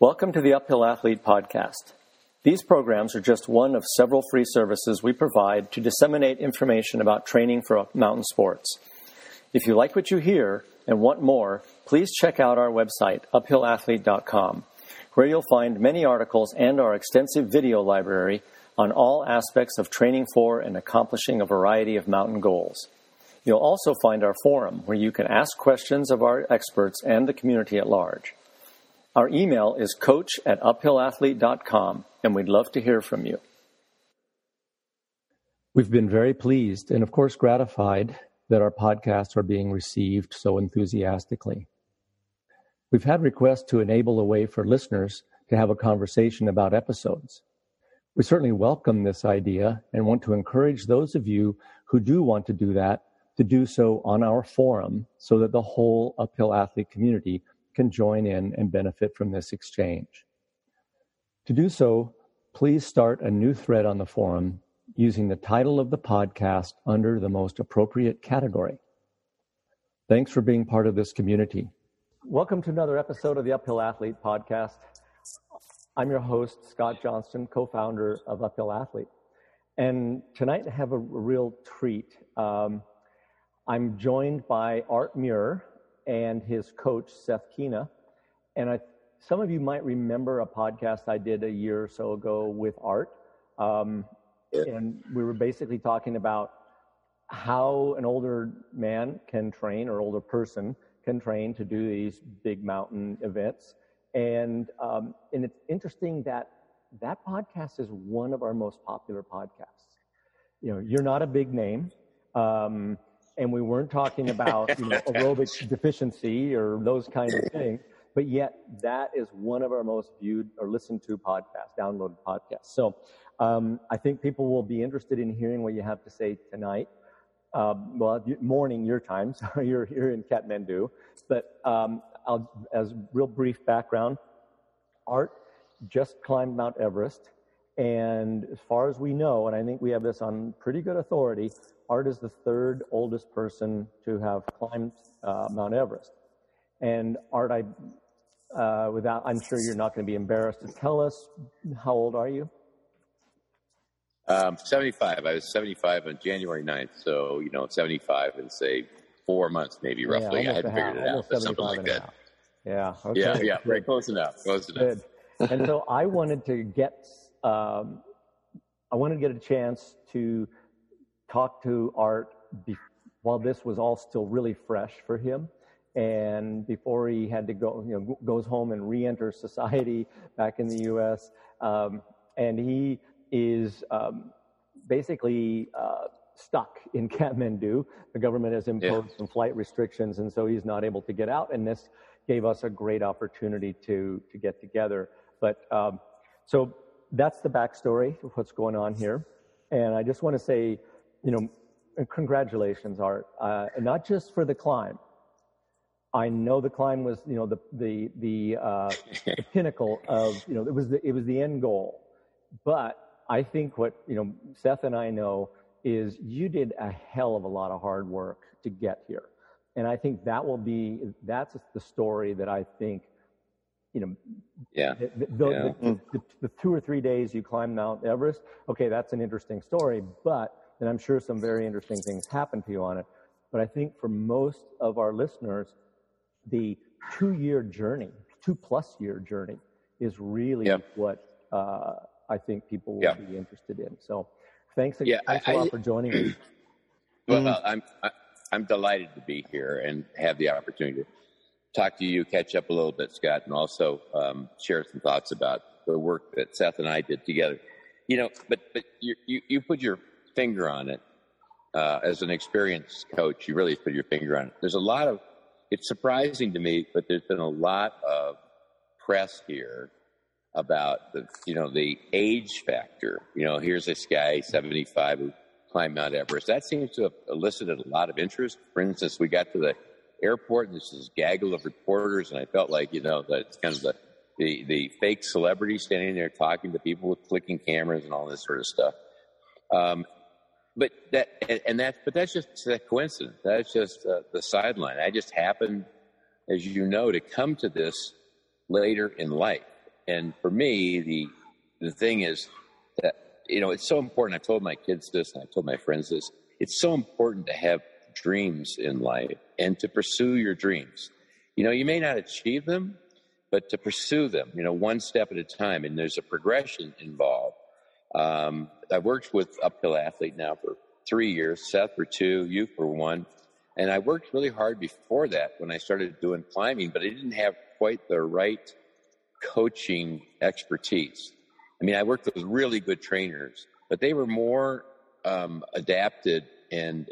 Welcome to the Uphill Athlete podcast. These programs are just one of several free services we provide to disseminate information about training for mountain sports. If you like what you hear and want more, please check out our website, uphillathlete.com, where you'll find many articles and our extensive video library on all aspects of training for and accomplishing a variety of mountain goals. You'll also find our forum, where you can ask questions of our experts and the community at large. Our email is coach@uphillathlete.com, and we'd love to hear from you. We've been very pleased and, of course, gratified that our podcasts are being received so enthusiastically. We've had requests to enable a way for listeners to have a conversation about episodes. We certainly welcome this idea and want to encourage those of you who do want to do that to do so on our forum so that the whole Uphill Athlete community can join in and benefit from this exchange. To do so, please start a new thread on the forum using the title of the podcast under the most appropriate category. Thanks for being part of this community. Welcome to another episode of the Uphill Athlete podcast. I'm your host, Scott Johnston, co-founder of Uphill Athlete. And tonight I have a real treat. I'm joined by Art Muir and his coach, Seth Kina. And some of you might remember a podcast I did a year or so ago with Art. And we were basically talking about how an older man can train, or older person can train, to do these big mountain events. And it's interesting that that podcast is one of our most popular podcasts. You know, you're not a big name, and we weren't talking about aerobic deficiency or those kinds of things, but yet that is one of our most viewed or listened to podcasts, downloaded podcasts. So I think people will be interested in hearing what you have to say tonight. Well, morning your time, so you're here in Kathmandu, but as real brief background, Art just climbed Mount Everest, and as far as we know, and I think we have this on pretty good authority, Art is the third oldest person to have climbed Mount Everest. And Art, I'm sure you're not going to be embarrassed to tell us, how old are you? 75. I was 75 on January 9th, so 75 and say 4 months, maybe roughly. I hadn't figured it out, but something like that. Yeah. Okay. Yeah. Very close enough. Good. And so I wanted to get, a chance to talk to Art while this was all still really fresh for him, and before he had to go, goes home and reenters society back in the U.S. And he is basically stuck in Kathmandu. The government has imposed some flight restrictions, and so he's not able to get out, and this gave us a great opportunity to get together. But so that's the backstory of what's going on here. And I just want to say, congratulations, Art, not just for the climb. I know the climb was, the pinnacle of, it was the end goal. But I think what, Seth and I know is you did a hell of a lot of hard work to get here. And I think that's the story that I think, the 2 or 3 days you climbed Mount Everest, okay, that's an interesting story, and I'm sure some very interesting things happened to you on it. But I think for most of our listeners, the 2+ year journey is really what I think people will be interested in. So thanks again for joining me. Well, I'm delighted to be here and have the opportunity to talk to you, catch up a little bit, Scott, and also share some thoughts about the work that Seth and I did together. But you put your finger on it. As an experienced coach, you really put your finger on it. It's surprising to me, but there's been a lot of press here about the age factor. Here's this guy, 75, who climbed Mount Everest. That seems to have elicited a lot of interest. For instance, we got to the airport and there's this gaggle of reporters, and I felt like, that it's kind of the fake celebrity standing there talking to people with clicking cameras and all this sort of stuff. But that's just a coincidence. That's just the sideline. I just happened, as to come to this later in life. And for me, the thing is that, you know, it's so important. I've told my kids this and I've told my friends this. It's so important to have dreams in life and to pursue your dreams. You know, you may not achieve them, but to pursue them, you know, one step at a time. And there's a progression involved. I've worked with Uphill Athlete now for 3 years, Seth for 2, you for 1. And I worked really hard before that when I started doing climbing, but I didn't have quite the right coaching expertise. I mean, I worked with really good trainers, but they were more adapted and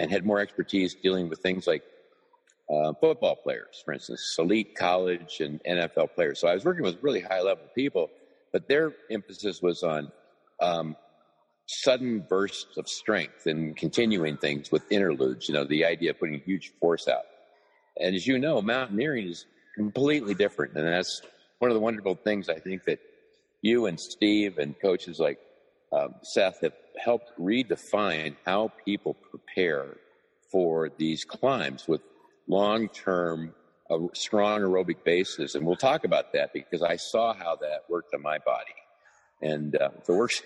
had more expertise dealing with things like football players, for instance, elite college and NFL players. So I was working with really high-level people, but their emphasis was on sudden bursts of strength and continuing things with interludes, you know, the idea of putting huge force out. And as you know, mountaineering is completely different. And that's one of the wonderful things I think that you and Steve and coaches like Seth have helped redefine how people prepare for these climbs with long-term, strong aerobic bases. And we'll talk about that because I saw how that worked on my body. And if it works,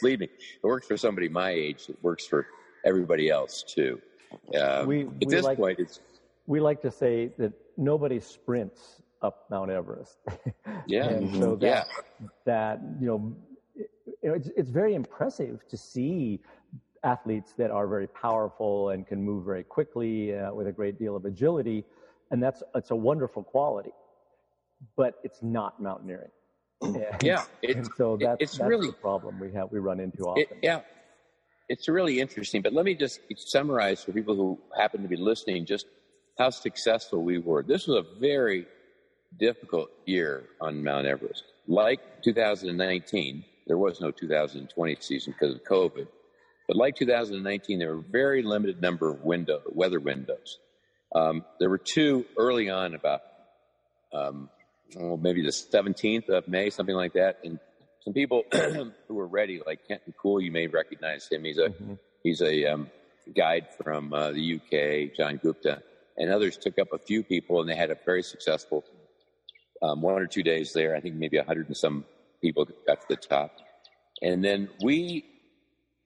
believe me, if it works for somebody my age, it works for everybody else too. We like to say that nobody sprints up Mount Everest. Yeah. And so that, you know, it's very impressive to see athletes that are very powerful and can move very quickly with a great deal of agility. And it's a wonderful quality, but it's not mountaineering. So that's really the problem we run into often. It's really interesting. But let me just summarize for people who happen to be listening just how successful we were. This was a very difficult year on Mount Everest. Like 2019, there was no 2020 season because of COVID. But like 2019, there were a very limited number of weather windows. There were 2 early on about maybe the 17th of May, something like that. And some people who were ready, like Kenton Cool, you may recognize him. He's a guide from the UK, John Gupta, and others took up a few people, and they had a very successful 1 or 2 days there. I think maybe 100 and some people got to the top. And then we,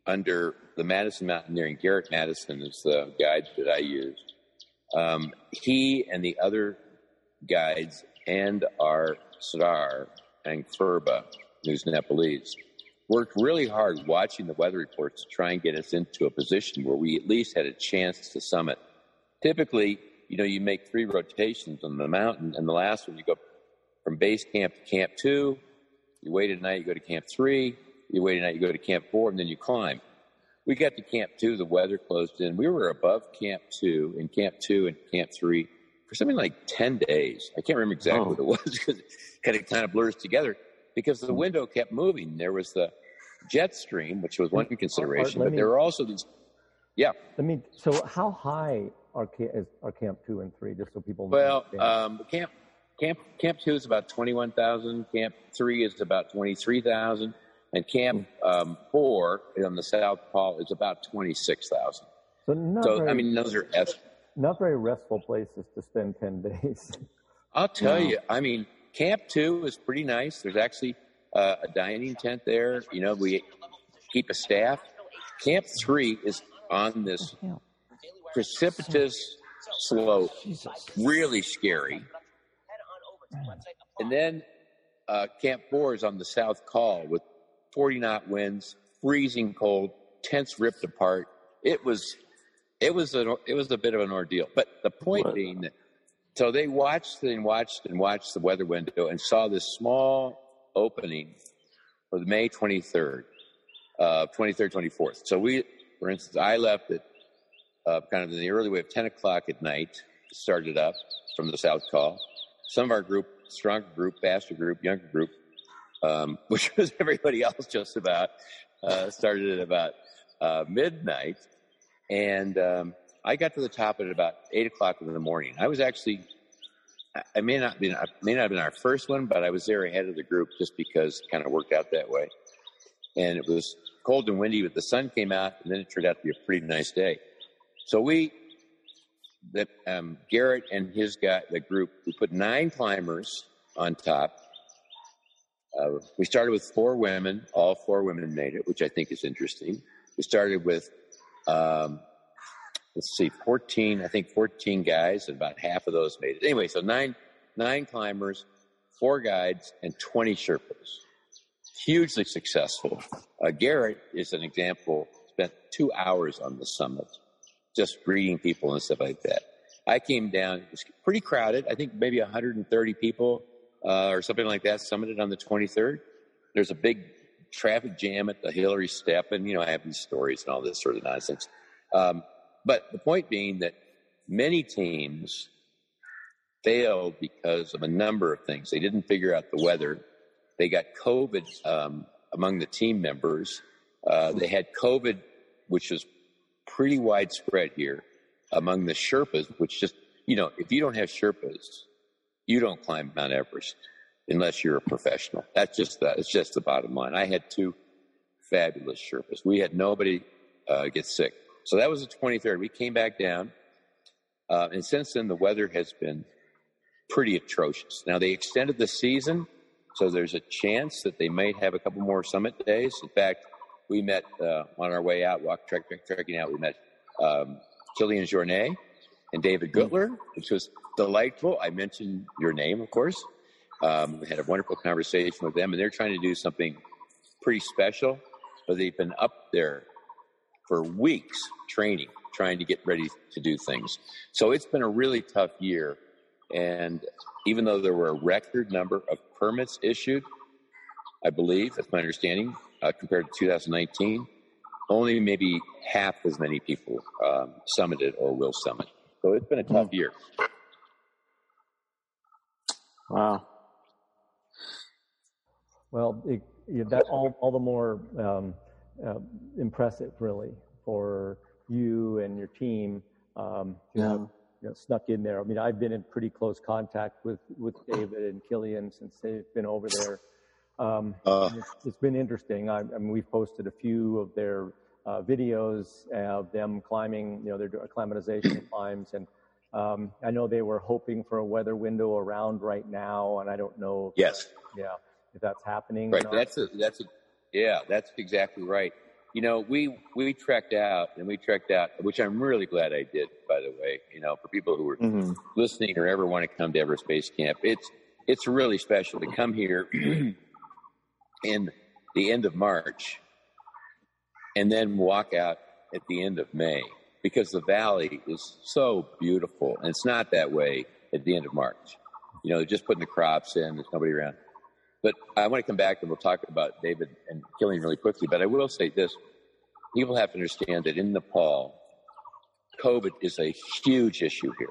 under the Madison Mountaineering, Garrett Madison is the guide that I used. He and the other guides and our star, Ang Furba, who's Nepalese, worked really hard watching the weather reports to try and get us into a position where we at least had a chance to summit. Typically, you know, you make 3 rotations on the mountain, and the last one you go from base camp to camp 2, you wait a night, you go to camp 3, you wait a night, you go to camp 4, and then you climb. We got to camp 2, the weather closed in. We were above camp 2, in camp 2 and camp 3, for something like 10 days. I can't remember exactly what it was because it kind of blurs together because the window kept moving. There was the jet stream, which was one consideration, but there were also these, so how high are camp 2 and 3, just so people know? Well, camp 2 is about 21,000. Camp 3 is about 23,000. And camp 4 on the South Col is about 26,000. Those are not very restful places to spend 10 days. I'll tell you, I mean, Camp 2 is pretty nice. There's actually a dining tent there. You know, we keep a staff. Camp 3 is on this precipitous slope, really scary. And then Camp 4 is on the South Col with 40-knot winds, freezing cold, tents ripped apart. It was a bit of an ordeal, but the point being that so they watched the weather window and saw this small opening for the May 23rd, 24th. So we, for instance, I left at kind of in the early way of 10 o'clock at night, started up from the South Col. Some of our group, stronger group, faster group, younger group, which was everybody else just about, started at about midnight. And I got to the top at about 8 o'clock in the morning. I was actually, I may not have been our first one, but I was there ahead of the group just because it kind of worked out that way. And it was cold and windy, but the sun came out, and then it turned out to be a pretty nice day. So Garrett and his guy, the group, we put 9 climbers on top, We started with four women. All four women made it, which I think is interesting. We started with, 14 guys, and about half of those made it. Anyway, so nine climbers, four guides, and 20 Sherpas. Hugely successful. Garrett is an example. Spent 2 hours on the summit, just greeting people and stuff like that. I came down, it was pretty crowded. I think maybe 130 people or something like that summited on the 23rd. There's a big traffic jam at the Hillary Step, and, you know, I have these stories and all this sort of nonsense. But the point being that many teams failed because of a number of things. They didn't figure out the weather. They got COVID among the team members. They had COVID, which was pretty widespread here among the Sherpas, which just, you know, if you don't have Sherpas, you don't climb Mount Everest unless you're a professional. It's just the bottom line. I had two fabulous Sherpas. We had nobody get sick. So that was the 23rd. We came back down. And since then, the weather has been pretty atrocious. Now, they extended the season, so there's a chance that they might have a couple more summit days. In fact, we met on our way out, trekking out, we met Killian Jornet and David Goodler, which was delightful. I mentioned your name, of course. We had a wonderful conversation with them, and they're trying to do something pretty special, but they've been up there for weeks training, trying to get ready to do things. So it's been a really tough year. And even though there were a record number of permits issued, I believe, that's my understanding, compared to 2019, only maybe half as many people summited or will summit. So it's been a tough year. Wow. Well, that's all the more impressive, really, for you and your team. Snuck in there. I mean, I've been in pretty close contact with David and Killian since they've been over there. It's been interesting. I mean, we've posted a few of their videos of them climbing, you know, their acclimatization climbs. And I know they were hoping for a weather window around right now, and I don't know. If that's happening. Right. That's exactly right. You know, we trekked out, which I'm really glad I did, by the way, you know, for people who are listening or ever want to come to Everest Base Camp. It's really special to come here in the end of March and then walk out at the end of May, because the valley is so beautiful, and it's not that way at the end of March. You know, they're just putting the crops in, there's nobody around. But I want to come back and we'll talk about David and Killian really quickly. But I will say this. People have to understand that in Nepal, COVID is a huge issue here.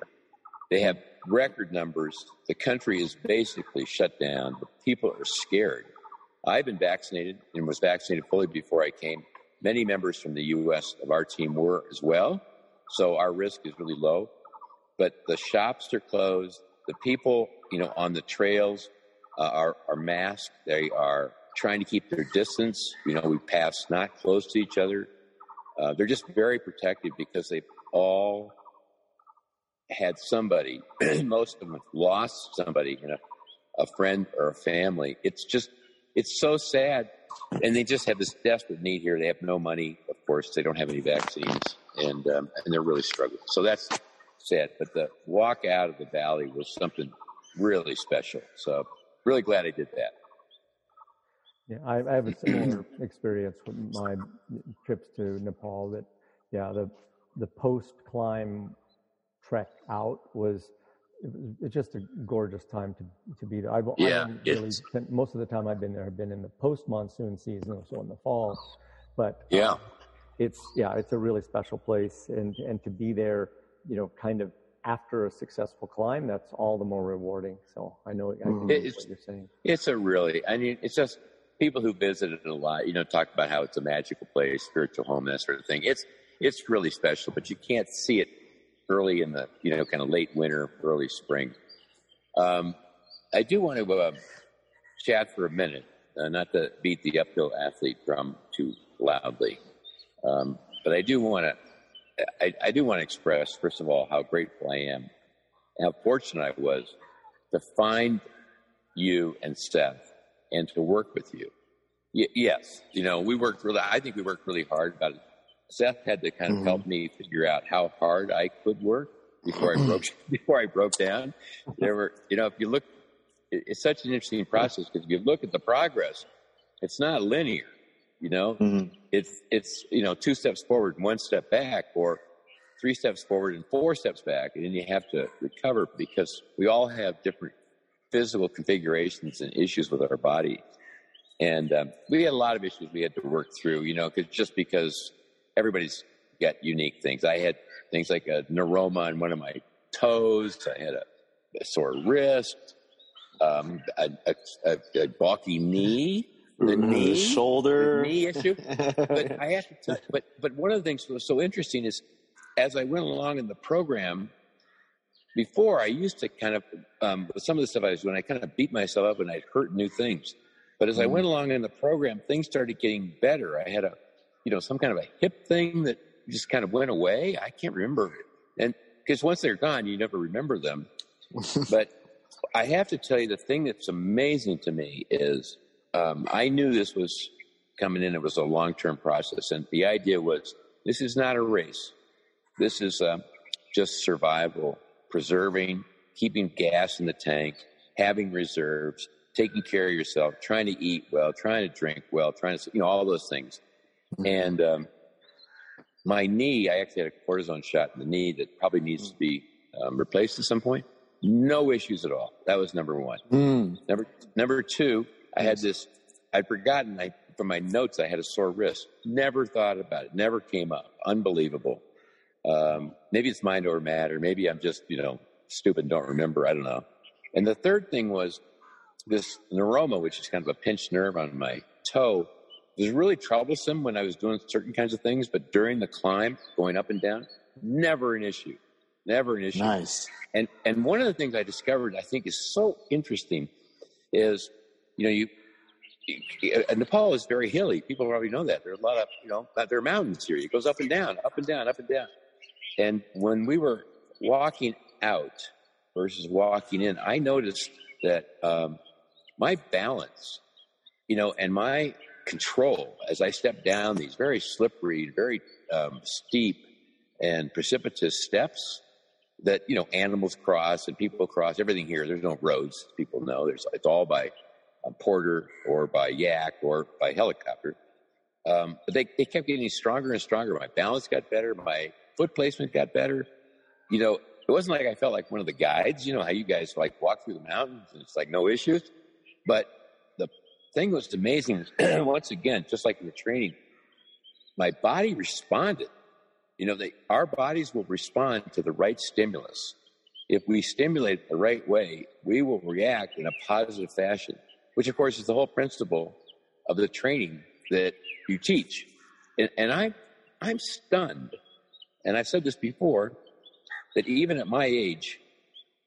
They have record numbers. The country is basically shut down. The people are scared. I've been vaccinated and was vaccinated fully before I came. Many members from the U.S. of our team were as well. So our risk is really low. But the shops are closed. The people, you know, on the trails are masked. They are trying to keep their distance. You know, we pass not close to each other. They're just very protective because they've all had somebody, most of them have lost somebody, you know, a friend or a family. It's so sad. And they just have this desperate need here. They have no money. Of course, they don't have any vaccines, and they're really struggling. So that's sad. But the walk out of the valley was something really special. So really glad I did that. Yeah, I have a similar experience with my trips to Nepal. That, yeah, the post-climb trek out was just a gorgeous time to be there. Most of the time I've been there have been in the post-monsoon season, so in the fall. But it's a really special place, and to be there, you know, kind of after a successful climb, that's all the more rewarding. So I know what you're saying. It's just people who visited a lot, you know, talk about how it's a magical place, spiritual home, that sort of thing. It's really special, but you can't see it early in the, you know, kind of late winter, early spring. I do want to chat for a minute, not to beat the uphill athlete drum too loudly, but I do want to express, first of all, how grateful I am and how fortunate I was to find you and Seth and to work with you. Yes. You know, I think we worked really hard about it. Seth had to kind of help me figure out how hard I could work before I broke down. There were, you know, if you look, it's such an interesting process because if you look at the progress, it's not linear, you know, it's, you know, 2 steps forward and 1 step back, or 3 steps forward and 4 steps back. And then you have to recover because we all have different physical configurations and issues with our body. And we had a lot of issues we had to work through, you know, because everybody's got unique things. I had things like a neuroma on one of my toes. I had a sore wrist, a balky knee, the shoulder, the knee issue. But I have to tell you, but one of the things that was so interesting is as I went along in the program, before I used to kind of, with some of the stuff I was doing, I kind of beat myself up and I'd hurt new things. But as I went along in the program, things started getting better. I had a, you know, some kind of a hip thing that just kind of went away. I can't remember it. And because once they're gone, you never remember them. But I have to tell you, the thing that's amazing to me is I knew this was coming in. It was a long-term process. And the idea was, this is not a race. This is just survival, preserving, keeping gas in the tank, having reserves, taking care of yourself, trying to eat well, trying to drink well, trying to, you know, all those things. And my knee, I actually had a cortisone shot in the knee that probably needs to be replaced at some point. No issues at all. That was number one. Number two, I had this, I'd forgotten from my notes, I had a sore wrist. Never thought about it. Never came up. Unbelievable. Maybe it's mind over matter. Maybe I'm just, you know, stupid and don't remember. I don't know. And the third thing was, this neuroma, which is kind of a pinched nerve on my toe, was really troublesome when I was doing certain kinds of things, but during the climb, going up and down, never an issue. Never an issue. Nice. And one of the things I discovered I think is so interesting is, you know, Nepal is very hilly. People already know that. There are a lot of, you know, there are mountains here. It goes up and down, up and down, up and down. And when we were walking out versus walking in, I noticed that my balance, you know, and my control as I stepped down these very slippery, very steep and precipitous steps that, you know, animals cross and people cross, everything here. There's no roads. People know it's all by porter or by yak or by helicopter. But they kept getting stronger and stronger. My balance got better. My foot placement got better. You know, it wasn't like I felt like one of the guides, you know, how you guys like walk through the mountains and it's like no issues. But the thing was amazing. Once again, just like in the training, my body responded. You know, our bodies will respond to the right stimulus. If we stimulate it the right way, we will react in a positive fashion, which, of course, is the whole principle of the training that you teach. And I'm stunned. And I've said this before, that even at my age,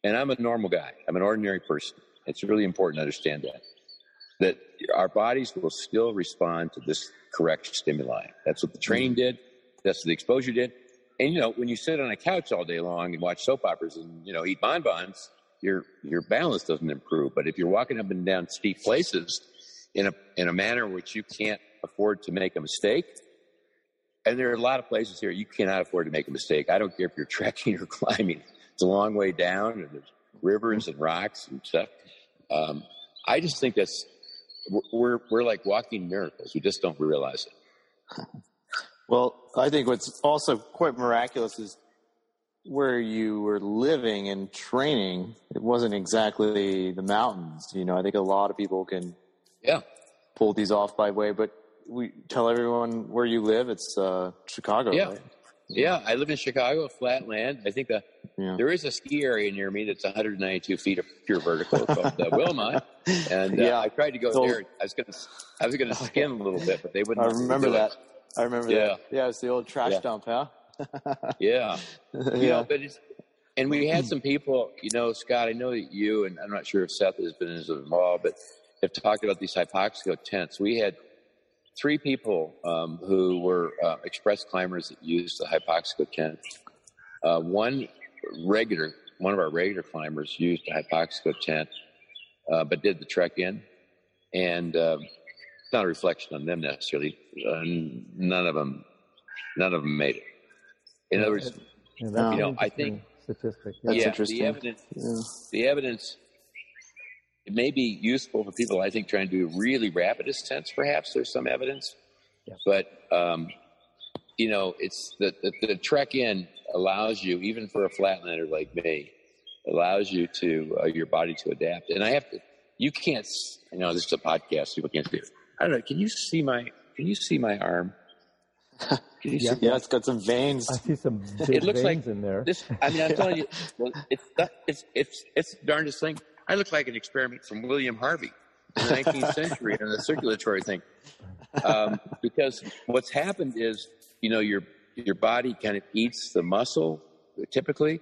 and I'm a normal guy, I'm an ordinary person. It's really important to understand that our bodies will still respond to this correct stimuli. That's what the training did. That's what the exposure did. And, you know, when you sit on a couch all day long and watch soap operas and, you know, eat bonbons, your balance doesn't improve. But if you're walking up and down steep places in a manner which you can't afford to make a mistake, and there are a lot of places here you cannot afford to make a mistake. I don't care if you're trekking or climbing. It's a long way down, and there's rivers and rocks and stuff. I just think that's we're like walking miracles. We just don't realize it. Well, I think what's also quite miraculous is where you were living and training. It wasn't exactly the mountains. You know, I think a lot of people can pull these off by way, but we tell everyone where you live. It's Chicago. Yeah. Right? Yeah, I live in Chicago, flat land. I think there is a ski area near me that's 192 feet of pure vertical called the Wilmot, and I tried to go there. I was going to skin a little bit, but they wouldn't. I remember that. Yeah, it's the old trash dump, huh? But and we had some people. You know, Scott, I know that you and I'm not sure if Seth has been involved, but have talked about these hypoxic tents. We had 3 people who were express climbers that used the hypoxic tent. One of our regular climbers used a hypoxic tent, but did the trek in. And it's not a reflection on them necessarily. None of them made it. In other words, I think statistic. That's interesting. The evidence, it may be useful for people, I think, trying to do really rapid ascents. Perhaps there's some evidence, but it's the trek in allows you, even for a flatlander like me, allows you to your body to adapt. And I have to. You can't. I know this is a podcast. People can't see it. I don't know. Can you see my arm? Yeah, it's got some veins. I see some big veins like in there. This, I mean, I'm telling you, it's the darndest thing. I look like an experiment from William Harvey in the 19th century and the circulatory thing. Because what's happened is, your body kind of eats the muscle typically,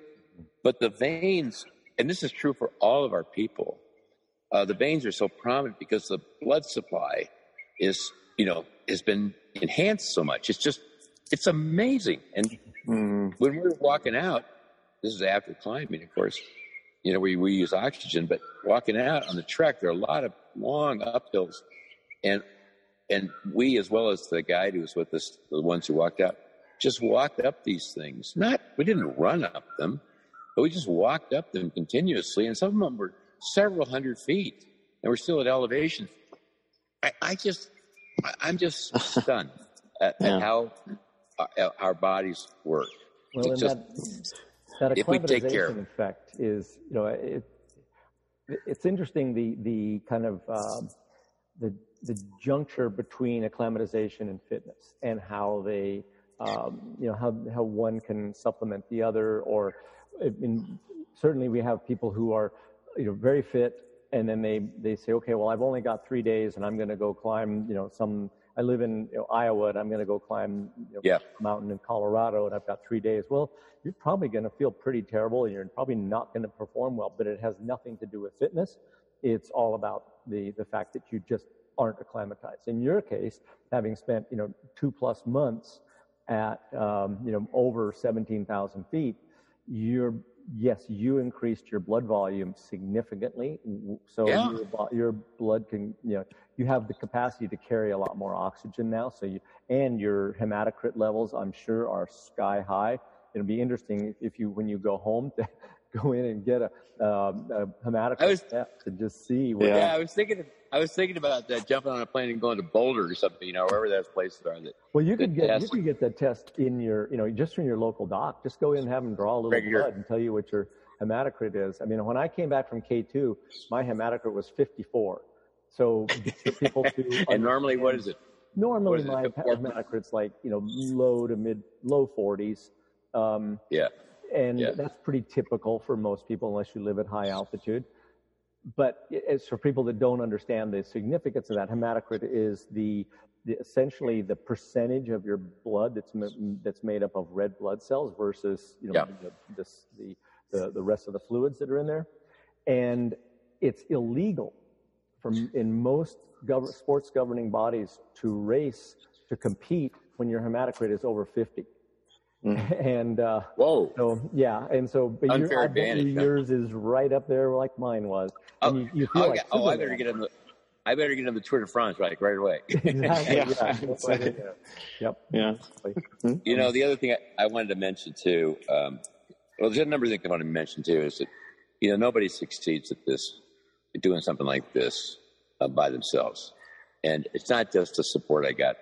but the veins, and this is true for all of our people, the veins are so prominent because the blood supply is, has been enhanced so much. It's amazing. And when we're walking out, this is after climbing, of course, we use oxygen, but walking out on the trek, there are a lot of long uphills. And we, as well as the guide who was with us, the ones who walked out, just walked up these things. We didn't run up them, but we just walked up them continuously. And some of them were several hundred feet, and we're still at elevation. I'm just stunned at how our bodies work. Well, it's just... That acclimatization effect is, it's interesting, the kind of the juncture between acclimatization and fitness, and how they, how one can supplement the other. Or, certainly we have people who are, very fit, and then they say, okay, well, I've only got 3 days, and I'm going to go climb, I live in Iowa, and I'm going to go climb a mountain in Colorado, and I've got 3 days. Well, you're probably going to feel pretty terrible, and you're probably not going to perform well, but it has nothing to do with fitness. It's all about the fact that you just aren't acclimatized. In your case, having spent, 2+ months at, over 17,000 feet, you increased your blood volume significantly. So your blood can, you have the capacity to carry a lot more oxygen now. So and your hematocrit levels, I'm sure, are sky high. It'll be interesting when you go home, to go in and get a hematocrit step to just see. I was thinking about that, jumping on a plane and going to Boulder or something, wherever those places are. You can get that test in your, just from your local doc. Just go in and have them draw a little blood and tell you what your hematocrit is. I mean, when I came back from K2, my hematocrit was 54. So people to and normally, what is it? Normally, my hematocrit's like, low to mid, low 40s. That's pretty typical for most people, unless you live at high altitude. But it's for people that don't understand the significance of that. Hematocrit is the essentially the percentage of your blood that's made up of red blood cells versus the rest of the fluids that are in there. And it's illegal in most sports governing bodies to compete when your hematocrit is over 50. And but unfair advantage. Yours is right up there, like mine was. I better get on the Tour de France right away. Exactly. The other thing I wanted to mention too. There's another thing I want to mention too is that nobody succeeds at this, doing something like this by themselves, and it's not just the support I got.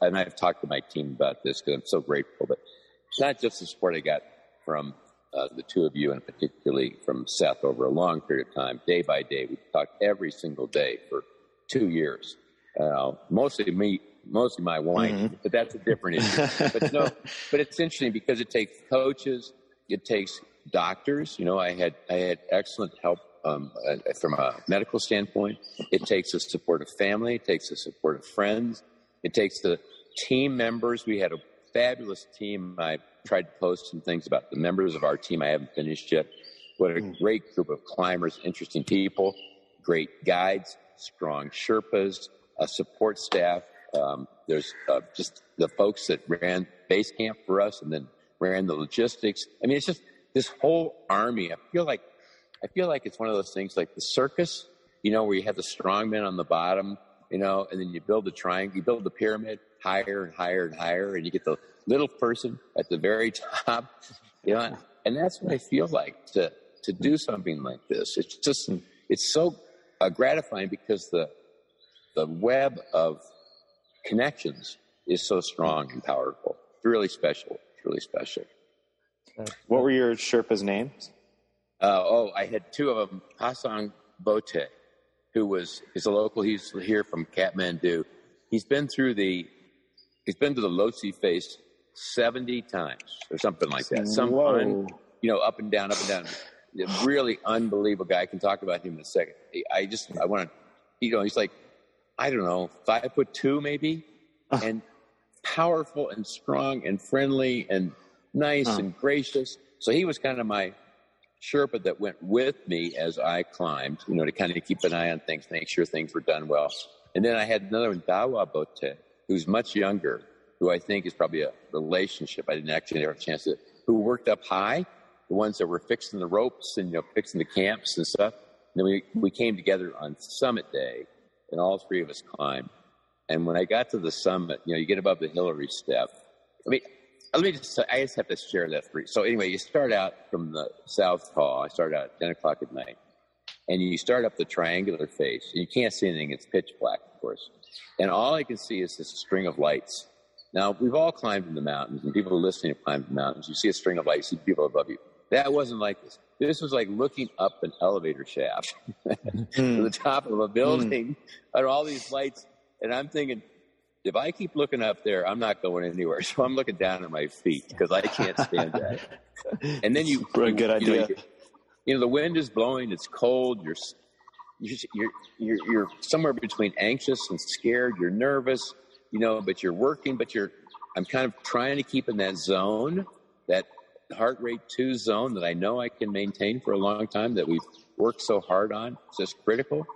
And I've talked to my team about this because I'm so grateful, but it's not just the support I got from the two of you, and particularly from Seth over a long period of time, day by day. We talked every single day for 2 years. Mostly my wife, but that's a different issue. But it's interesting because it takes coaches, it takes doctors. I had excellent help from a medical standpoint. It takes the support of family. It takes the support of friends. It takes the team members. We had a fabulous team. I tried to post some things about the members of our team. I haven't finished yet. What a great group of climbers, interesting people, great guides, strong Sherpas, a support staff. There's just the folks that ran base camp for us and then ran the logistics. I mean, it's just this whole army. I feel like it's one of those things like the circus. where you have the strongmen on the bottom, and then you build the triangle, you build the pyramid higher and higher and higher, and you get the little person at the very top, and that's what I feel like to do something like this. It's just, it's so gratifying because the web of connections is so strong and powerful. It's really special. It's really special. What were your Sherpa's names? I had two of them. Hassan Bote, who is a local. He's here from Kathmandu. He's been to the Lhotse face 70 times or something like that. Up and down, up and down. A really unbelievable guy. I can talk about him in a second. I want to, he's like, 5'2" maybe, and powerful and strong and friendly and nice and gracious. So he was kind of my Sherpa that went with me as I climbed, to kind of keep an eye on things, make sure things were done well. And then I had another one, Dawa Bote, who's much younger, who I think is probably a relationship. I didn't actually have a chance to, who worked up high, the ones that were fixing the ropes and, fixing the camps and stuff. And then we came together on summit day, and all three of us climbed. And when I got to the summit, you get above the Hillary Step. I just have to share that for you. So anyway, you start out from the South Col. I started out at 10 o'clock at night. And you start up the triangular face. You can't see anything. It's pitch black, of course. And all I can see is this string of lights. Now, we've all climbed in the mountains, and people listening have climbed the mountains. You see a string of lights, you see people above you. That wasn't like this. This was like looking up an elevator shaft to the top of a building and all these lights. And I'm thinking, if I keep looking up there, I'm not going anywhere. So I'm looking down at my feet because I can't stand that. And then you, for a good idea. The wind is blowing. It's cold. You're somewhere between anxious and scared. You're nervous, but you're working. But I'm kind of trying to keep in that zone, that heart rate 2 zone that I know I can maintain for a long time, that we've worked so hard on. It's just critical.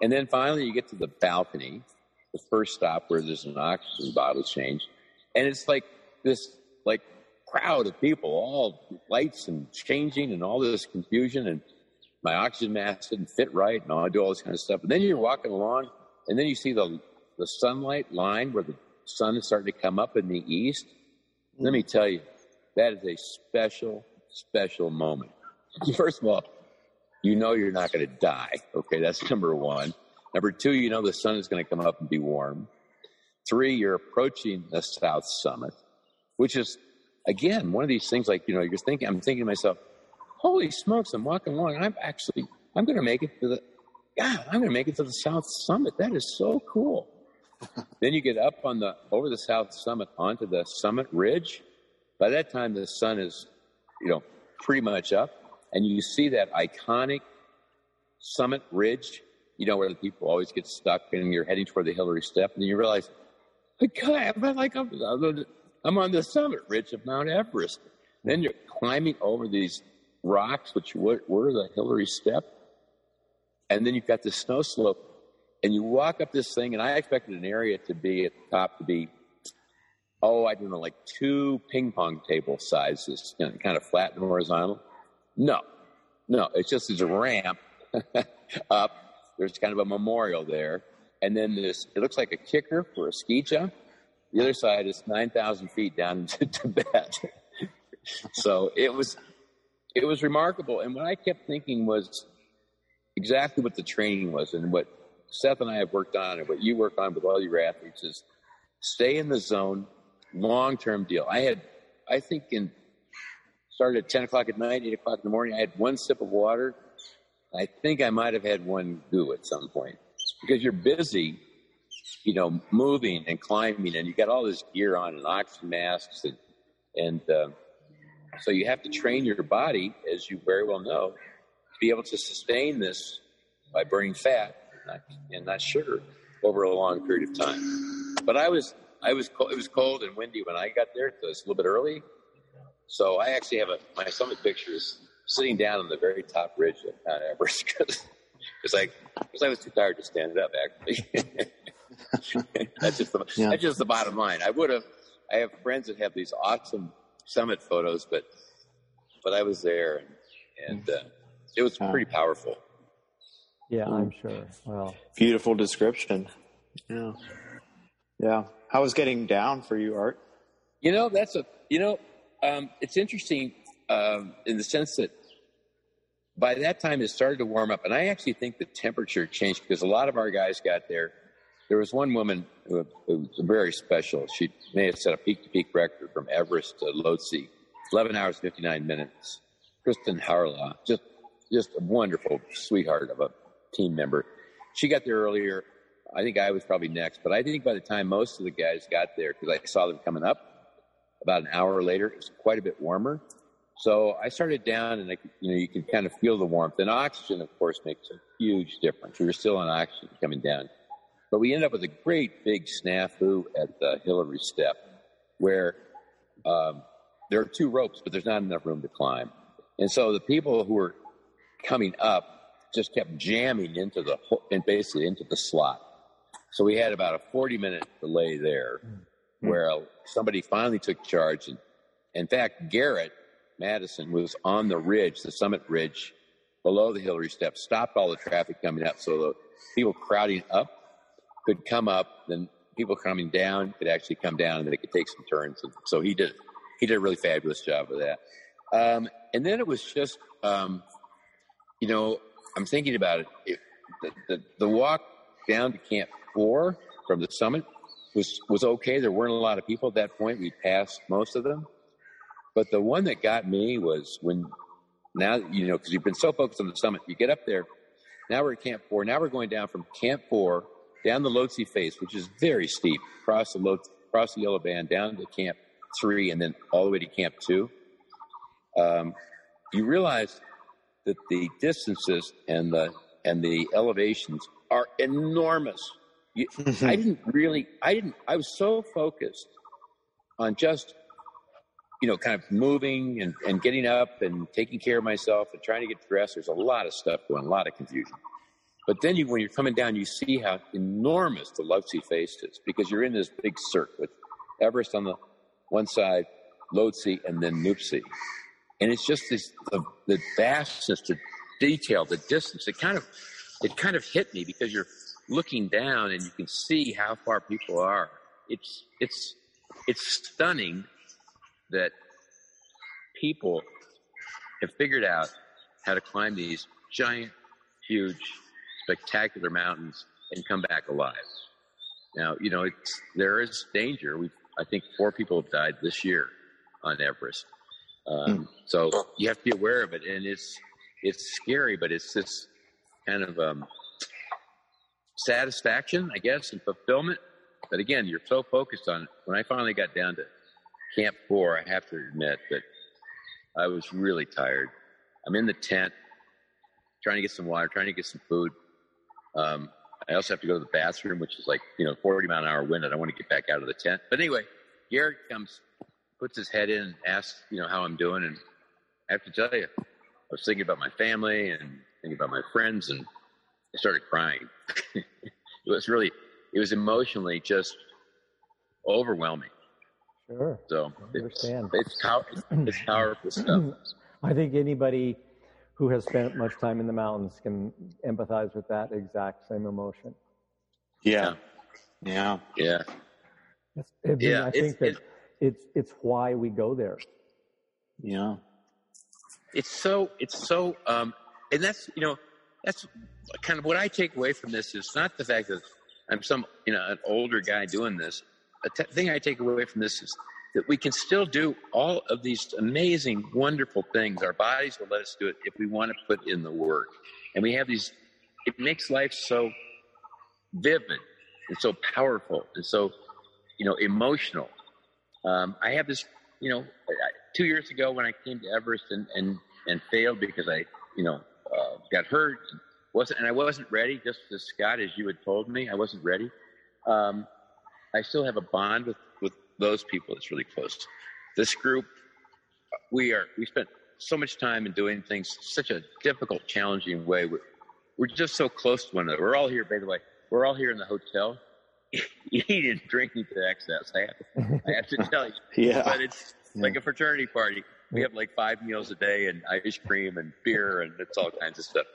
And then finally you get to the balcony, the first stop where there's an oxygen bottle change. And it's like this crowd of people, all lights and changing and all this confusion, and my oxygen mask didn't fit right and I do all this kind of stuff. And then you're walking along, and then you see the sunlight line where the sun is starting to come up in the east. Let me tell you, that is a special, special moment. First of all, you're not going to die. Okay, that's number one. Number two, the sun is going to come up and be warm. 3, you're approaching the South Summit, which is, again, one of these things like, I'm thinking to myself, holy smokes, I'm walking along. I'm going to make it to the South Summit. That is so cool. Then you get up over the South Summit onto the summit ridge. By that time, the sun is, pretty much up, and you see that iconic summit ridge, where the people always get stuck, and you're heading toward the Hillary Step, and you realize, God, I'm on the summit ridge of Mount Everest. And then you're climbing over these rocks, which were the Hillary Step, and then you've got this snow slope, and you walk up this thing, and I expected an area to be at the top to be, like 2 ping pong table sizes, kind of flat and horizontal. No, it's just this ramp up. There's kind of a memorial there. And then it looks like a kicker for a ski jump. The other side is 9,000 feet down into Tibet. So it was remarkable. And what I kept thinking was exactly what the training was, and what Seth and I have worked on, and what you work on with all your athletes is stay in the zone. Long-term deal. Started at 10 o'clock at night, 8 o'clock in the morning. I had 1 sip of water. I think I might have had 1 goo at some point, because you're busy, moving and climbing, and you got all this gear on and oxygen masks. And so you have to train your body, as you very well know, to be able to sustain this by burning fat and not sugar over a long period of time. But it was cold and windy when I got there, so it's a little bit early. So I actually have my summit picture is sitting down on the very top ridge of Mount Everest, because I was too tired to stand up, actually. That's just the bottom line. I have friends that have these awesome summit photos, but I was there, and it was pretty powerful. Yeah, I'm sure. Wow. Beautiful description. Yeah. Yeah. How was getting down for you, Art? You know, it's interesting in the sense that by that time it started to warm up. And I actually think the temperature changed because a lot of our guys got there. There was one woman who was very special. She may have set a peak-to-peak record from Everest to Lhotse, 11 hours, 59 minutes. Kristen Harla, just a wonderful sweetheart of a team member. She got there earlier. I think I was probably next, but I think by the time most of the guys got there, because I saw them coming up about an hour later, it was quite a bit warmer. So I started down, and you can kind of feel the warmth. And oxygen, of course, makes a huge difference. We were still on oxygen coming down. But we ended up with a great big snafu at the Hillary Step, where there are two ropes, but there's not enough room to climb. And so the people who were coming up just kept jamming into the slot. So we had about a 40-minute delay there, where somebody finally took charge. And in fact, Garrett Madison was on the ridge, the summit ridge below the Hillary Step, stopped all the traffic coming up. So the people crowding up could come up, then people coming down could actually come down, and they could take some turns. And so he did a really fabulous job of that. And then it was just, I'm thinking about it. The walk down to Camp 4 from the summit was okay. There weren't a lot of people at that point. We passed most of them. But the one that got me was because you've been so focused on the summit, you get up there. Now we're at Camp 4. Now we're going down from Camp 4 down the Lhotse face, which is very steep, across the yellow band, down to Camp 3, and then all the way to Camp 2. You realize that the distances and the elevations are enormous. I was so focused on just, kind of moving and getting up and taking care of myself and trying to get dressed. There's a lot of stuff going, a lot of confusion. But then when you're coming down, you see how enormous the Lhotse face is, because you're in this big cirque with Everest on the one side, Lhotse, and then Nuptse. And it's just the vastness, the detail, the distance. It kind of hit me, because you're looking down and you can see how far people are. It's stunning that people have figured out how to climb these giant, huge, spectacular mountains and come back alive. Now, there is danger. I think 4 people have died this year on Everest. So you have to be aware of it, and it's scary, but it's this kind of satisfaction, I guess, and fulfillment. But again, you're so focused on it. When I finally got down to Camp 4, I have to admit that I was really tired. I'm in the tent, trying to get some water, trying to get some food. I also have to go to the bathroom, which is 40-mile-an-hour wind. I don't want to get back out of the tent. But anyway, Garrett comes, puts his head in, and asks, how I'm doing. And I have to tell you, I was thinking about my family and thinking about my friends, and I started crying. It was emotionally just overwhelming. Sure. So I understand. It's powerful stuff. I think anybody who has spent much time in the mountains can empathize with that exact same emotion. Yeah. Yeah. Yeah. I think that it's why we go there. Yeah. It's so, and that's kind of what I take away from this. It's not the fact that I'm an older guy doing this. The thing I take away from this is that we can still do all of these amazing, wonderful things. Our bodies will let us do it if we want to put in the work. And we have these, it makes life so vivid and so powerful and so, emotional. I have this, 2 years ago when I came to Everest and failed because I, got hurt. And I wasn't ready, just as Scott, as you had told me, I wasn't ready. I still have a bond with those people that's really close. This group, we spent so much time in doing things such a difficult, challenging way. We're just so close to one another. We're all here, by the way. We're all here in the hotel, eating and drinking to excess. I have to tell you. Yeah. But it's like a fraternity party. We have 5 meals a day and ice cream and beer and it's all kinds of stuff.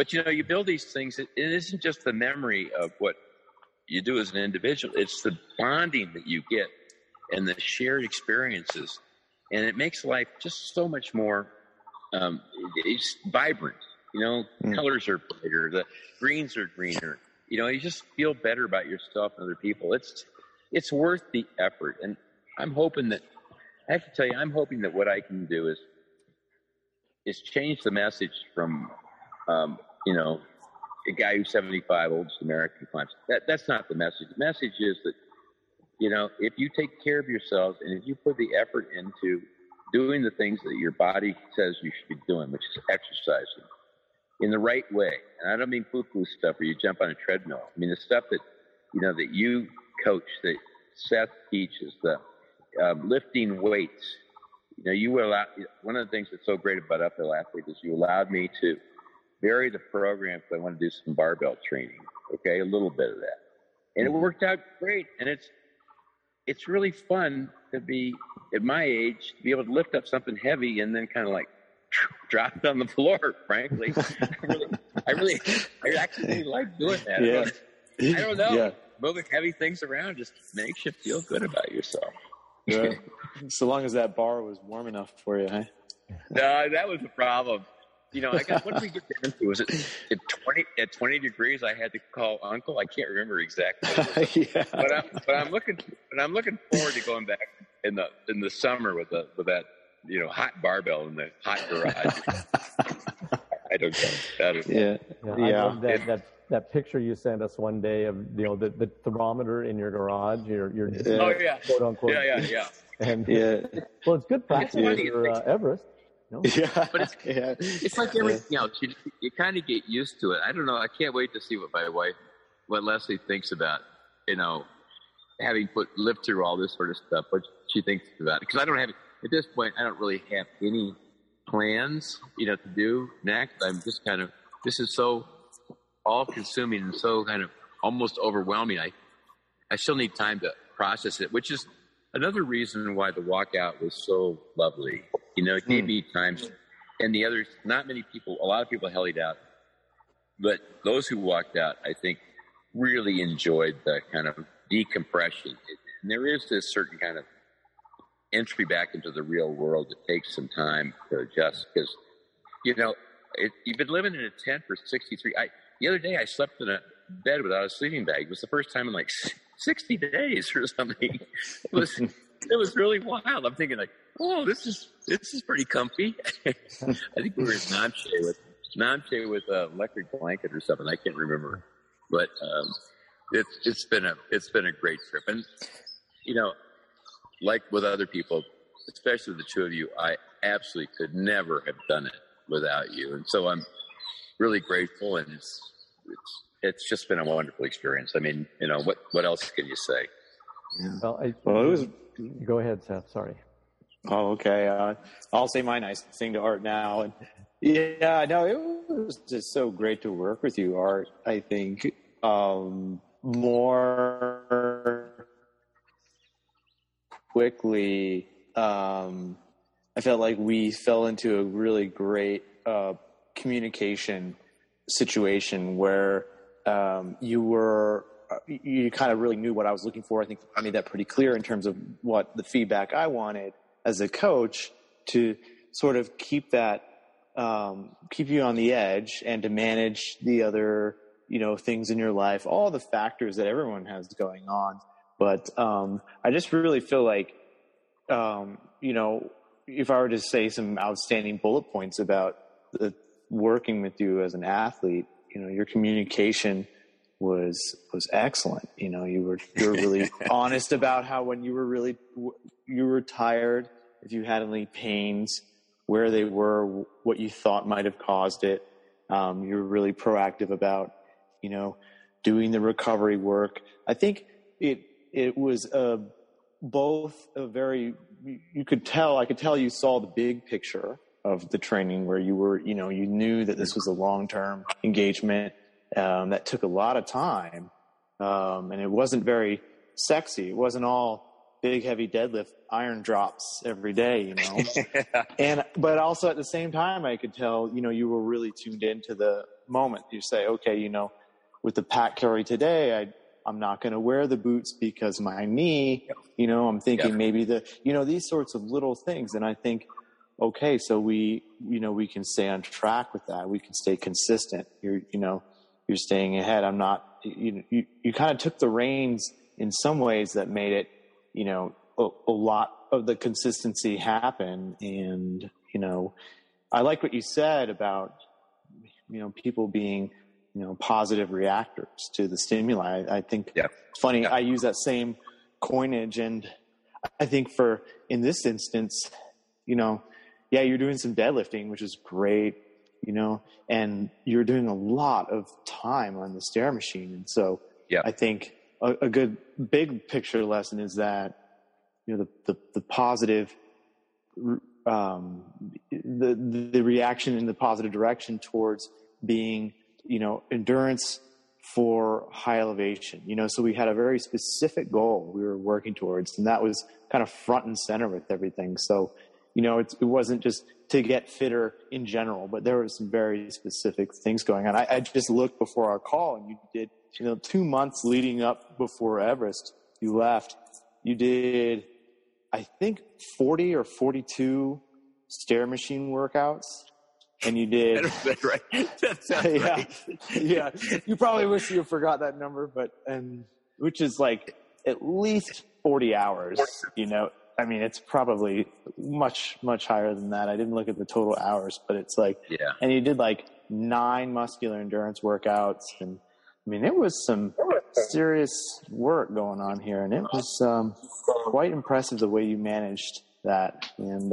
But, you know, you build these things. It isn't just the memory of what you do as an individual. It's the bonding that you get and the shared experiences. And it makes life just so much more it's vibrant. You know, colors are brighter. The greens are greener. You know, you just feel better about yourself and other people. It's worth the effort. And I'm hoping that, I have to tell you, I'm hoping that what I can do is change the message from, you know, a guy who's 75, oldest American climbs. That's not the message. The message is that, you know, if you take care of yourselves and if you put the effort into doing the things that your body says you should be doing, which is exercising in the right way. And I don't mean poo-poo stuff or you jump on a treadmill. I mean the stuff that, you know, that you coach, that Seth teaches, the lifting weights. You know, you allow, one of the things that's so great about Uphill Athlete is you allowed me to vary the program because I want to do some barbell training. Okay, a little bit of that. And it worked out great. And it's really fun to be, at my age, to be able to lift up something heavy and then kind of like drop it on the floor, frankly. I actually like doing that. Yeah. I don't know. Yeah. Moving heavy things around just makes you feel good about yourself. Yeah. So long as that bar was warm enough for you, huh? No, that was the problem. You know, I got, what did we get into? Was it at 20 degrees? I had to call uncle. I can't remember exactly. Yeah. But I'm looking forward to going back in the summer with that, you know, hot barbell in the hot garage. I don't know. I love that picture you sent us one day of, you know, the thermometer in your garage. Your quote unquote. Yeah. And well, it's good practice for Everest. No? Yeah, but it's like everything else. You kind of get used to it. I don't know. I can't wait to see what Leslie thinks about, you know, having lived through all this sort of stuff, what she thinks about it. Because I don't have, at this point, I don't really have any plans, you know, to do next. I'm just kind of, this is so all-consuming and so kind of almost overwhelming. I still need time to process it, which is another reason why the walkout was so lovely. You know, it gave me time, and the others, not many people, a lot of people held out, but those who walked out, I think, really enjoyed the kind of decompression. And there is this certain kind of entry back into the real world that takes some time to adjust because, you know, you've been living in a tent for 63. The other day I slept in a bed without a sleeping bag. It was the first time in like 60 days or something. It was really wild. I'm thinking like, oh, this is pretty comfy. I think we were in Namche with an electric blanket or something. I can't remember, but it's been a great trip. And you know, like with other people, especially the two of you, I absolutely could never have done it without you. And so I'm really grateful, and it's just been a wonderful experience. I mean, you know, what else can you say? Yeah. Well, it was. Go ahead, Seth. Sorry. Oh, okay. I'll say my nice thing to Art now. And yeah, no, it was just so great to work with you, Art. I think more quickly, I felt like we fell into a really great communication situation where you kind of really knew what I was looking for. I think I made that pretty clear in terms of what the feedback I wanted as a coach to sort of keep that, keep you on the edge and to manage the other, you know, things in your life, all the factors that everyone has going on. But, I just really feel like, you know, if I were to say some outstanding bullet points about working with you as an athlete, you know, your communication was excellent. You know, you were really honest about how when you were tired, if you had any pains, where they were, what you thought might have caused it. You were really proactive about, you know, doing the recovery work. I think it was I could tell you saw the big picture of the training where you were, you know, you knew that this was a long-term engagement. That took a lot of time, and it wasn't very sexy. It wasn't all big, heavy deadlift iron drops every day, you know. But also at the same time, I could tell, you know, you were really tuned into the moment. You say, okay, you know, with the pack carry today, I'm not going to wear the boots because my knee, you know, I'm thinking maybe the, you know, these sorts of little things. And I think, okay, so we, you know, we can stay on track with that. We can stay consistent. You're, you know, you're staying ahead. I'm not, you kind of took the reins in some ways that made it, you know, a lot of the consistency happen. And, you know, I like what you said about, you know, people being, you know, positive reactors to the stimuli. I think funny. I use that same coinage. And I think for, in this instance, you know, you're doing some deadlifting, which is great, you know, and you're doing a lot of time on the stair machine. And so I think a good big picture lesson is that, you know, the positive, the reaction in the positive direction towards being, you know, endurance for high elevation, you know, so we had a very specific goal we were working towards, and that was kind of front and center with everything. So, you know, it wasn't just to get fitter in general, but there were some very specific things going on. I just looked before our call, and you did, you know, 2 months leading up before Everest, you left, you did, I think 40 or 42 stair machine workworkouts. And you did. That right? That sounds right. You probably wish you forgot that number, but, and which is like at least 40 hours, you know, I mean, it's probably much, much higher than that. I didn't look at the total hours, but it's like, and you did like 9 muscular endurance workouts. And I mean, it was some serious work going on here, and it was quite impressive the way you managed that. And,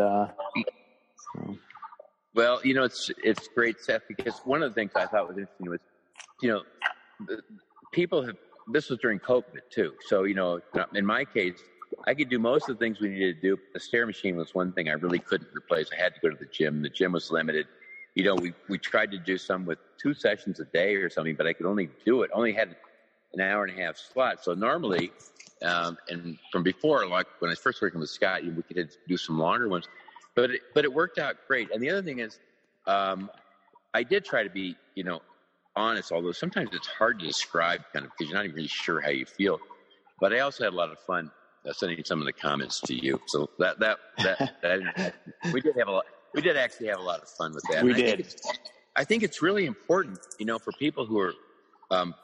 well, you know, it's great, Seth, because one of the things I thought was interesting was, you know, people have, this was during COVID too. So, you know, in my case, I could do most of the things we needed to do. But the stair machine was one thing I really couldn't replace. I had to go to the gym. The gym was limited. You know, we tried to do some with 2 sessions a day or something, but I could only do it. Only had an hour and a half slot. So normally, and from before, like when I was first working with Scott, we could do some longer ones. But it worked out great. And the other thing is, I did try to be, you know, honest, although sometimes it's hard to describe kind of because you're not even really sure how you feel. But I also had a lot of fun sending some of the comments to you. So we did actually have a lot of fun with that. We did. I think it's really important, you know, for people who are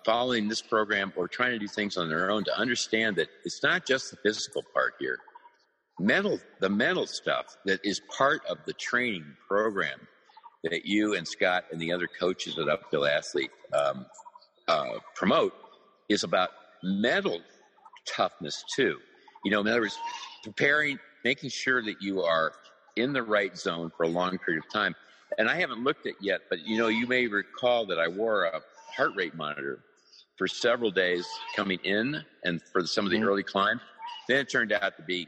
following this program or trying to do things on their own to understand that it's not just the physical part here. The mental stuff that is part of the training program that you and Scott and the other coaches at Uphill Athlete promote is about mental toughness too. You know, in other words, preparing, making sure that you are in the right zone for a long period of time. And I haven't looked at yet, but you know, you may recall that I wore a heart rate monitor for several days coming in and for some of the early climbs. Then it turned out to be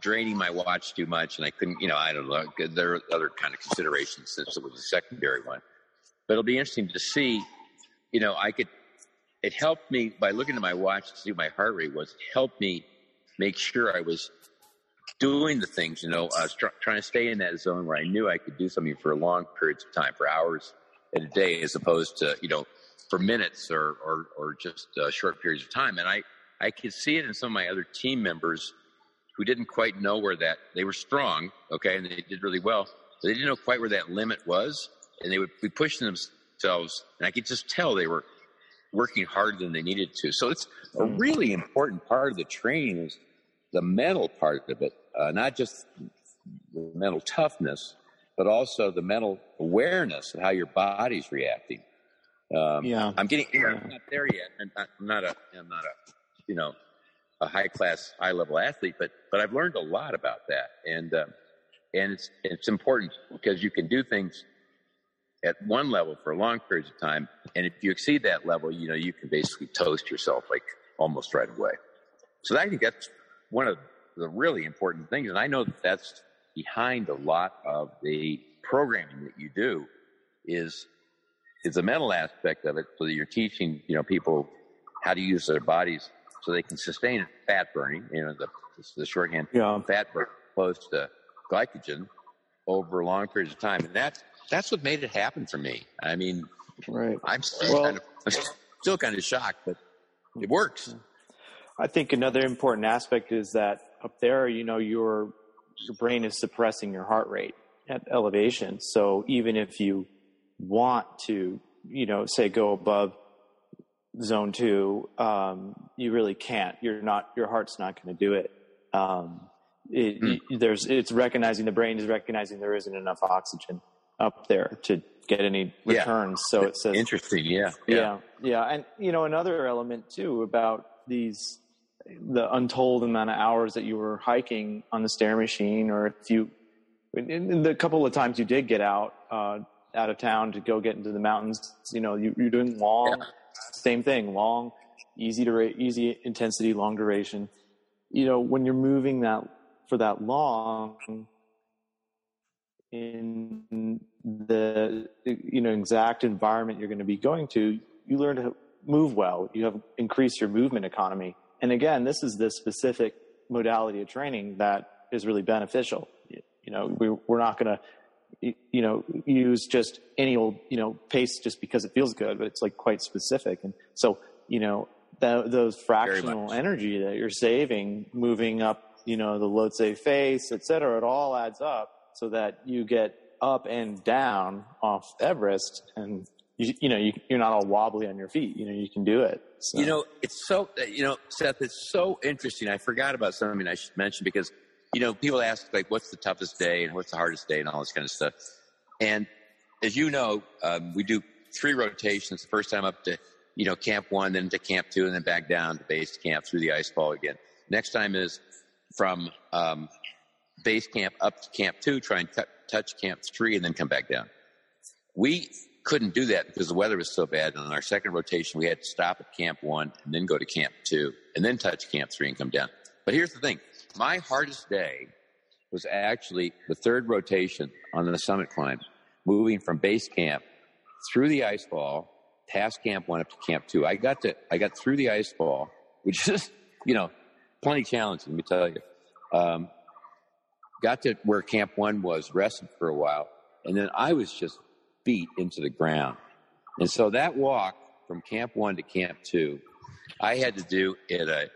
draining my watch too much, and I couldn't, you know, I don't know, there are other kind of considerations since it was a secondary one. But it'll be interesting to see, you know, it helped me by looking at my watch to see what my heart rate was. It helped me make sure I was doing the things, you know, I was trying to stay in that zone where I knew I could do something for long periods of time, for hours at a day, as opposed to, you know, for minutes or just short periods of time. And I could see it in some of my other team members who didn't quite know where that, they were strong, okay, and they did really well, but they didn't know quite where that limit was, and they would be pushing themselves, and I could just tell they were working harder than they needed to. So it's a really important part of the training is the mental part of it, not just the mental toughness, but also the mental awareness of how your body's reacting. I'm not there yet. I'm not a you know, a high-class, high-level athlete, but I've learned a lot about that, and it's important because you can do things at one level for long periods of time, and if you exceed that level, you know, you can basically toast yourself like almost right away. So I think that's one of the really important things, and I know that that's behind a lot of the programming that you do is the mental aspect of it, so that you're teaching, you know, people how to use their bodies so they can sustain fat burning, you know, the shorthand fat burn close to glycogen over long periods of time. And that's what made it happen for me. I mean, Right. I'm still, kind of shocked, but it works. I think another important aspect is that up there, you know, your brain is suppressing your heart rate at elevation. So even if you want to, you know, say go above zone 2, you really can't. Your heart's not going to do it. It's recognizing, the brain is recognizing there isn't enough oxygen up there to get any returns. Yeah. So it says interesting. Yeah. And you know, another element too about the untold amount of hours that you were hiking on the stair machine, or if you, in the couple of times you did get out of town to go get into the mountains, you know, you're doing long, same thing, long, easy intensity, long duration. You know, when you're moving that for that long in the, you know, exact environment you're going to be going to, you learn to move well. You have increased your movement economy. And again, this is the specific modality of training that is really beneficial. You know, we're not going to, you know, use just any old, you know, pace just because it feels good, but it's like quite specific. And so, you know, those fractional energy that you're saving, moving up, you know, the Lhotse face, et cetera, it all adds up so that you get up and down off Everest, and you're not all wobbly on your feet. You know, you can do it. So. You know, it's so, you know, Seth, it's so interesting. I forgot about something I should mention because, you know, people ask, like, what's the toughest day and what's the hardest day and all this kind of stuff. And as you know, we do 3 rotations, the first time up to, you know, camp 1, then to camp 2, and then back down to base camp through the ice fall again. Next time is from base camp up to camp 2, try and touch camp 3, and then come back down. We couldn't do that because the weather was so bad. And on our second rotation, we had to stop at camp 1 and then go to camp 2 and then touch camp 3 and come down. But here's the thing. My hardest day was actually the third rotation on the summit climb, moving from base camp through the ice fall, past camp 1 up to camp 2. I got through the ice fall, which is, you know, plenty challenging, let me tell you. Got to where camp 1 was, rested for a while, and then I was just beat into the ground. And so that walk from camp 1 to camp 2, I had to do it.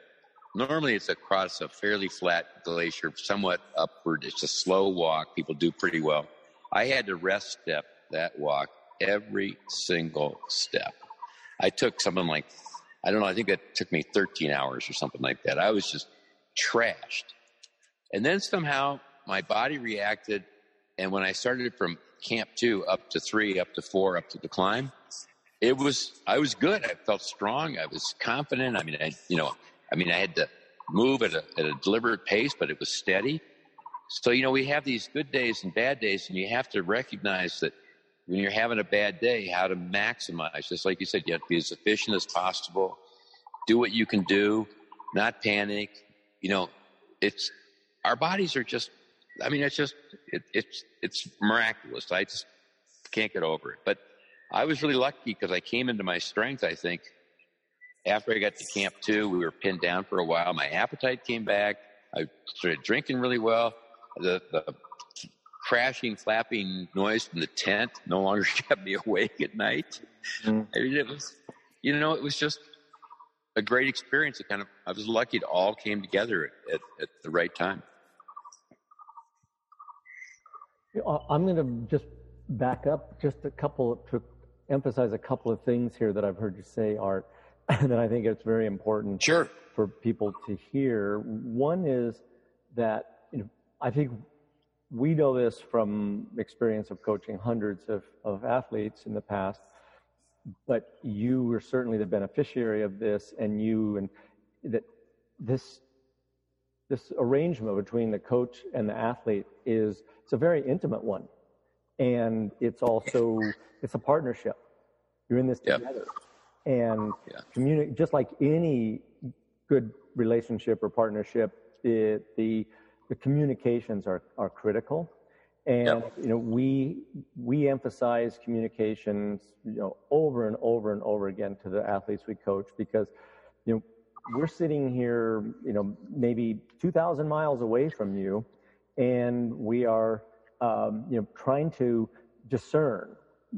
Normally it's across a fairly flat glacier, somewhat upward. It's a slow walk. People do pretty well. I had to rest step that walk every single step. I took something like, I don't know, I think that took me 13 hours or something like that. I was just trashed. And then somehow my body reacted. And when I started from camp 2 up to 3, up to 4, up to the climb, I was good. I felt strong. I was confident. I mean, I had to move at a deliberate pace, but it was steady. So, you know, we have these good days and bad days, and you have to recognize that when you're having a bad day, how to maximize. Just like you said, you have to be as efficient as possible, do what you can do, not panic. You know, our bodies are just, I mean, it's miraculous. I just can't get over it. But I was really lucky because I came into my strength, I think. After I got to camp 2, we were pinned down for a while. My appetite came back. I started drinking really well. The crashing, flapping noise from the tent no longer kept me awake at night. Mm-hmm. I mean, it was just a great experience. I was lucky it all came together at the right time. I'm going to just back up to emphasize a couple of things here that I've heard you say, Art, that I think it's very important for people to hear. One is that, you know, I think we know this from experience of coaching hundreds of athletes in the past, but you were certainly the beneficiary of this, and that this arrangement between the coach and the athlete it's a very intimate one. And it's also, it's a partnership. You're in this together. And just like any good relationship or partnership, the communications are critical. And, you know, we emphasize communications, you know, over and over and over again to the athletes we coach, because, you know, we're sitting here, you know, maybe 2,000 miles away from you, and we are, you know, trying to discern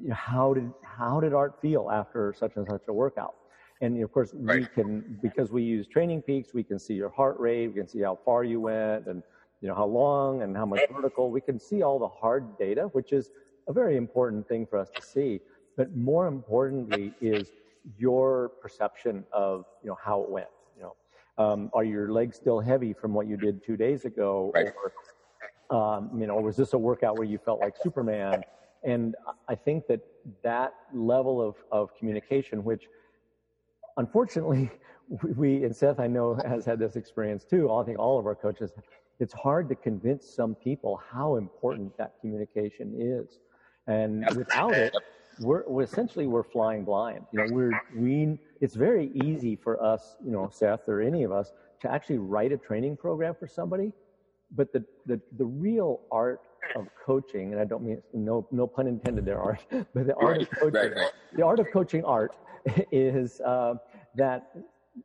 you know, how did Art feel after such and such a workout? And of course, right. we can, because we use Training Peaks, we can see your heart rate, we can see how far you went, and you know how long and how much vertical. We can see all the hard data, which is a very important thing for us to see. But more importantly is your perception of, you know, how it went. You know, are your legs still heavy from what you did 2 days ago? Right. Or, you know, was this a workout where you felt like Superman? And I think that level of communication, which unfortunately we, and Seth I know has had this experience too, I think all of our coaches, it's hard to convince some people how important that communication is. And without it, we're essentially flying blind. You know, it's very easy for us, you know, Seth or any of us, to actually write a training program for somebody. But the real art of coaching, and I don't mean, no pun intended there, Art, but the art of coaching, the art of coaching Art is that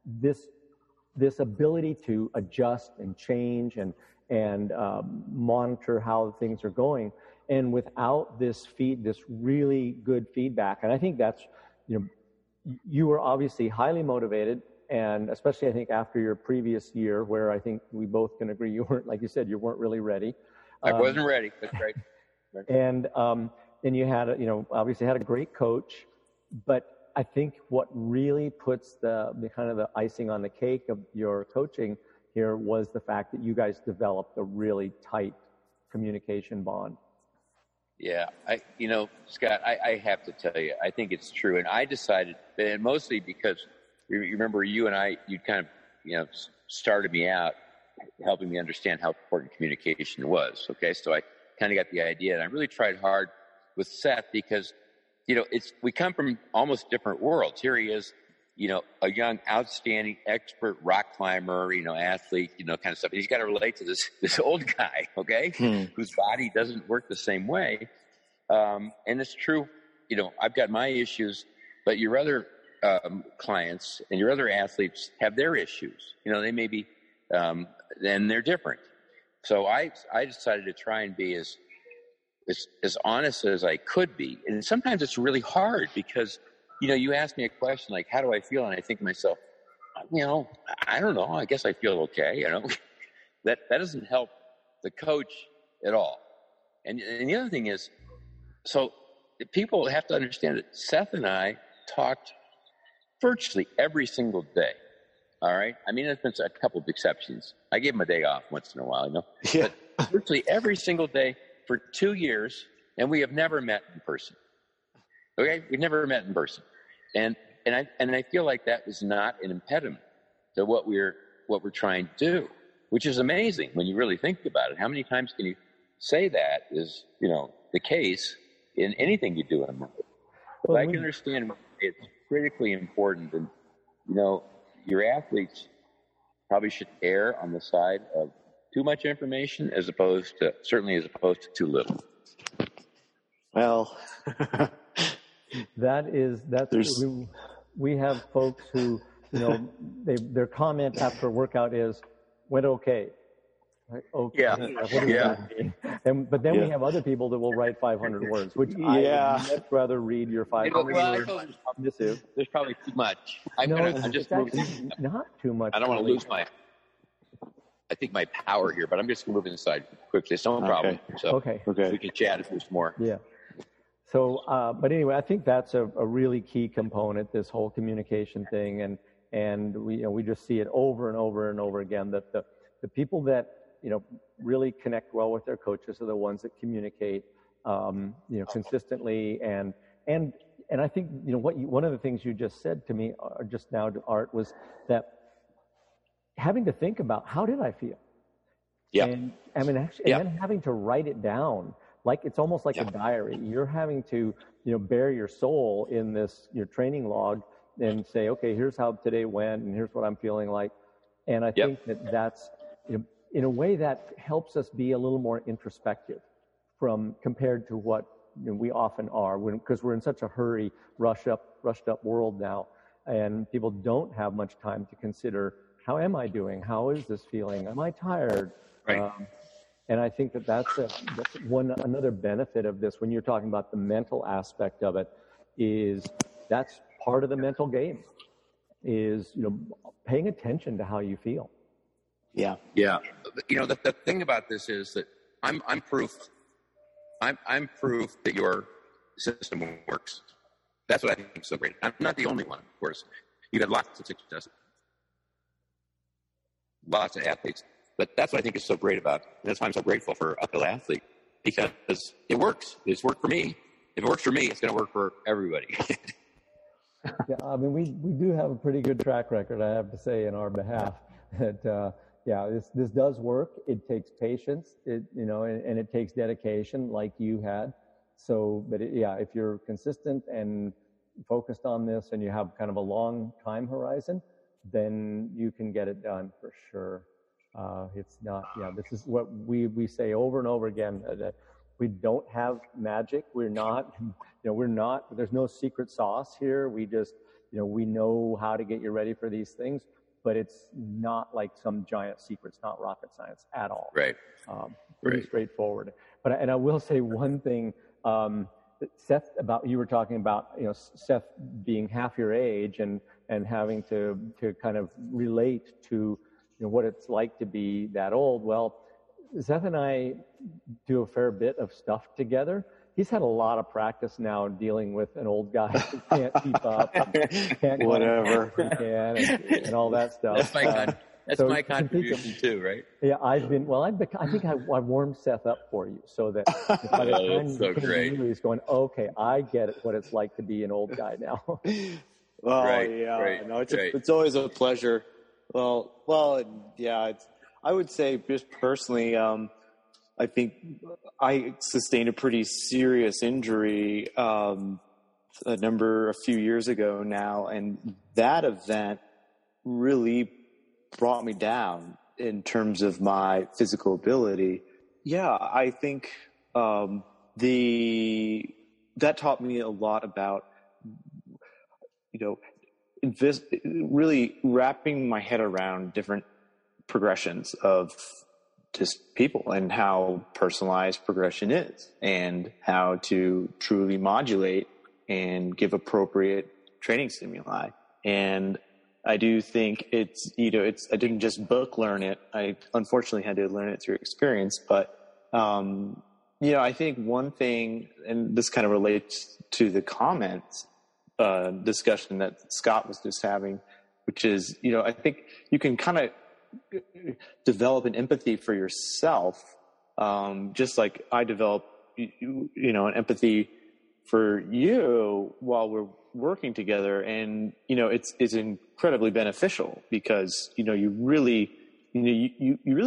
this ability to adjust and change and monitor how things are going. And without this really good feedback, and I think that's, you know, you were obviously highly motivated, and especially I think after your previous year, where I think we both can agree you weren't, like you said, you weren't really ready. I wasn't ready. That's right. And you had, you know, obviously had a great coach, but I think what really puts the kind of the icing on the cake of your coaching here was the fact that you guys developed a really tight communication bond. Yeah, Scott, I have to tell you, I think it's true. And I decided, and mostly because, you remember, you and I, you kind of, you know, started me out, helping me understand how important communication was. Okay, so I kind of got the idea, and I really tried hard with Seth because, you know, we come from almost different worlds. Here he is, you know, a young, outstanding, expert rock climber, you know, athlete, you know, kind of stuff. He's got to relate to this old guy, okay, whose body doesn't work the same way. And it's true, you know, I've got my issues, but your other clients and your other athletes have their issues. You know, they may be, and they're different. So I decided to try and be as honest as I could be. And sometimes it's really hard because, you know, you ask me a question like, how do I feel? And I think to myself, you know, I don't know. I guess I feel okay. You know, that doesn't help the coach at all. And the other thing is, so people have to understand that Seth and I talked virtually every single day. All right. I mean, there's been a couple of exceptions. I gave him a day off once in a while, you know, yeah. But virtually every single day for 2 years. And we have never met in person. Okay. We've never met in person. And I feel like that was not an impediment to what we're trying to do, which is amazing when you really think about it. How many times can you say that is, you know, the case in anything you do in a market? But I can understand it's critically important. And, you know, your athletes probably should err on the side of too much information as opposed to too little. Well, we have folks who, you know, their comment after a workout is, went okay. Right? Okay. Yeah. But then we have other people that will write 500 words, which I would much rather read your 500 words. There's probably too much. Not too much. I don't want to lose I think my power here, but I'm just going to move inside quickly. It's no problem. So okay. We can chat if there's more. Yeah. So, but anyway, I think that's a really key component, this whole communication thing. And we, you know, we just see it over and over and over again that the people that, you know, really connect well with their coaches are the ones that communicate, you know, consistently. And I think, you know, one of the things you just said to me just now, Art, was that having to think about how did I feel? Yeah. And I mean, actually, and then having to write it down. Like, it's almost like a diary. You're having to, you know, bear your soul in your training log and say, okay, here's how today went and here's what I'm feeling like. And I think that's, you know, in a way that helps us be a little more introspective compared to what, you know, we often are because we're in such a hurry, rushed up world now. And people don't have much time to consider, how am I doing? How is this feeling? Am I tired? Right. And I think that that's one another benefit of this when you're talking about the mental aspect of it is that's part of the mental game is, you know, paying attention to how you feel. Yeah. Yeah. You know, the thing about this is that I'm proof. I'm proof that your system works. That's what I think is so great. I'm not the only one, of course. You've had lots of success, lots of athletes. But that's what I think is so great about it. And that's why I'm so grateful for Uphill Athlete, because it works. It's worked for me. If it works for me, it's going to work for everybody. Yeah, I mean, we do have a pretty good track record, I have to say, in our behalf. That, yeah, this does work. It takes patience, and it takes dedication like you had. So, but if you're consistent and focused on this and you have kind of a long time horizon, then you can get it done for sure. This is what we say over and over again, that we don't have magic. We're not, there's no secret sauce here. We just, we know how to get you ready for these things, but it's not like some giant secret. It's not rocket science at all. Right. Pretty straightforward. But I will say one thing, Seth, about, you were talking about, Seth being half your age and having to kind of relate to, what it's like to be that old. Well, Seth and I do a fair bit of stuff together. He's had a lot of practice now dealing with an old guy who can't keep up, and all that stuff. That's my contribution too, right? Yeah, I think I warmed Seth up for you so that by the time he's going, okay, I get it, what it's like to be an old guy now. It's always a pleasure. I would say just personally, I think I sustained a pretty serious injury a few years ago now, and that event really brought me down in terms of my physical ability. Yeah, I think that taught me a lot about, really wrapping my head around different progressions of just people and how personalized progression is and how to truly modulate and give appropriate training stimuli. And I do think I didn't just book learn it. I unfortunately had to learn it through experience, but, I think one thing, and this kind of relates to the comments, discussion that Scott was just having, which is, I think you can kind of develop an empathy for yourself, just like I develop, an empathy for you while we're working together. And, it's incredibly beneficial because, you really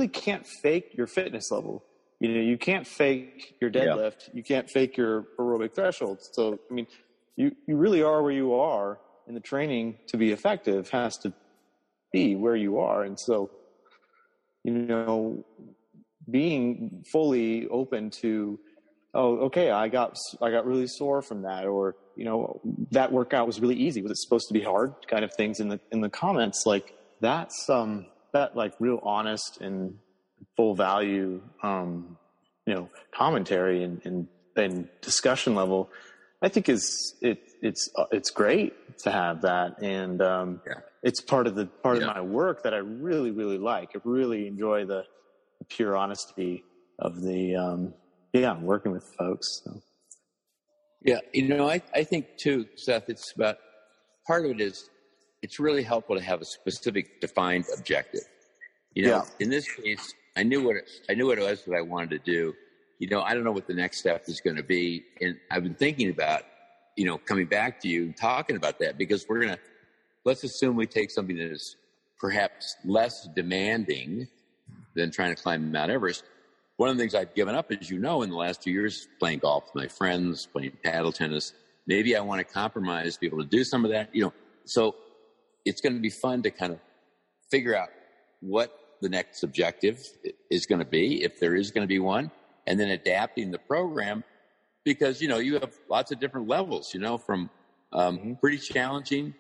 can't fake your fitness level. You can't fake your deadlift. Yeah. You can't fake your aerobic threshold. So, I mean, You really are where you are, and the training to be effective has to be where you are. And so, being fully open to, I got really sore from that, or that workout was really easy. Was it supposed to be hard? Kind of things in the comments, like that's that like real honest and full value, commentary and discussion level. I think it's great to have that, and it's part of my work that I really really like. I really enjoy the pure honesty of the working with folks. So. Yeah, I think too, Seth. It's about part of it is it's really helpful to have a specific defined objective. In this case, I knew what it was that I wanted to do. I don't know what the next step is going to be. And I've been thinking about, coming back to you and talking about that, because let's assume we take something that is perhaps less demanding than trying to climb Mount Everest. One of the things I've given up, as you know, in the last 2 years, is playing golf with my friends, playing paddle tennis. Maybe I want to compromise, be able to do some of that, So it's going to be fun to kind of figure out what the next objective is going to be, if there is going to be one. And then adapting the program because, you have lots of different levels, from pretty challenging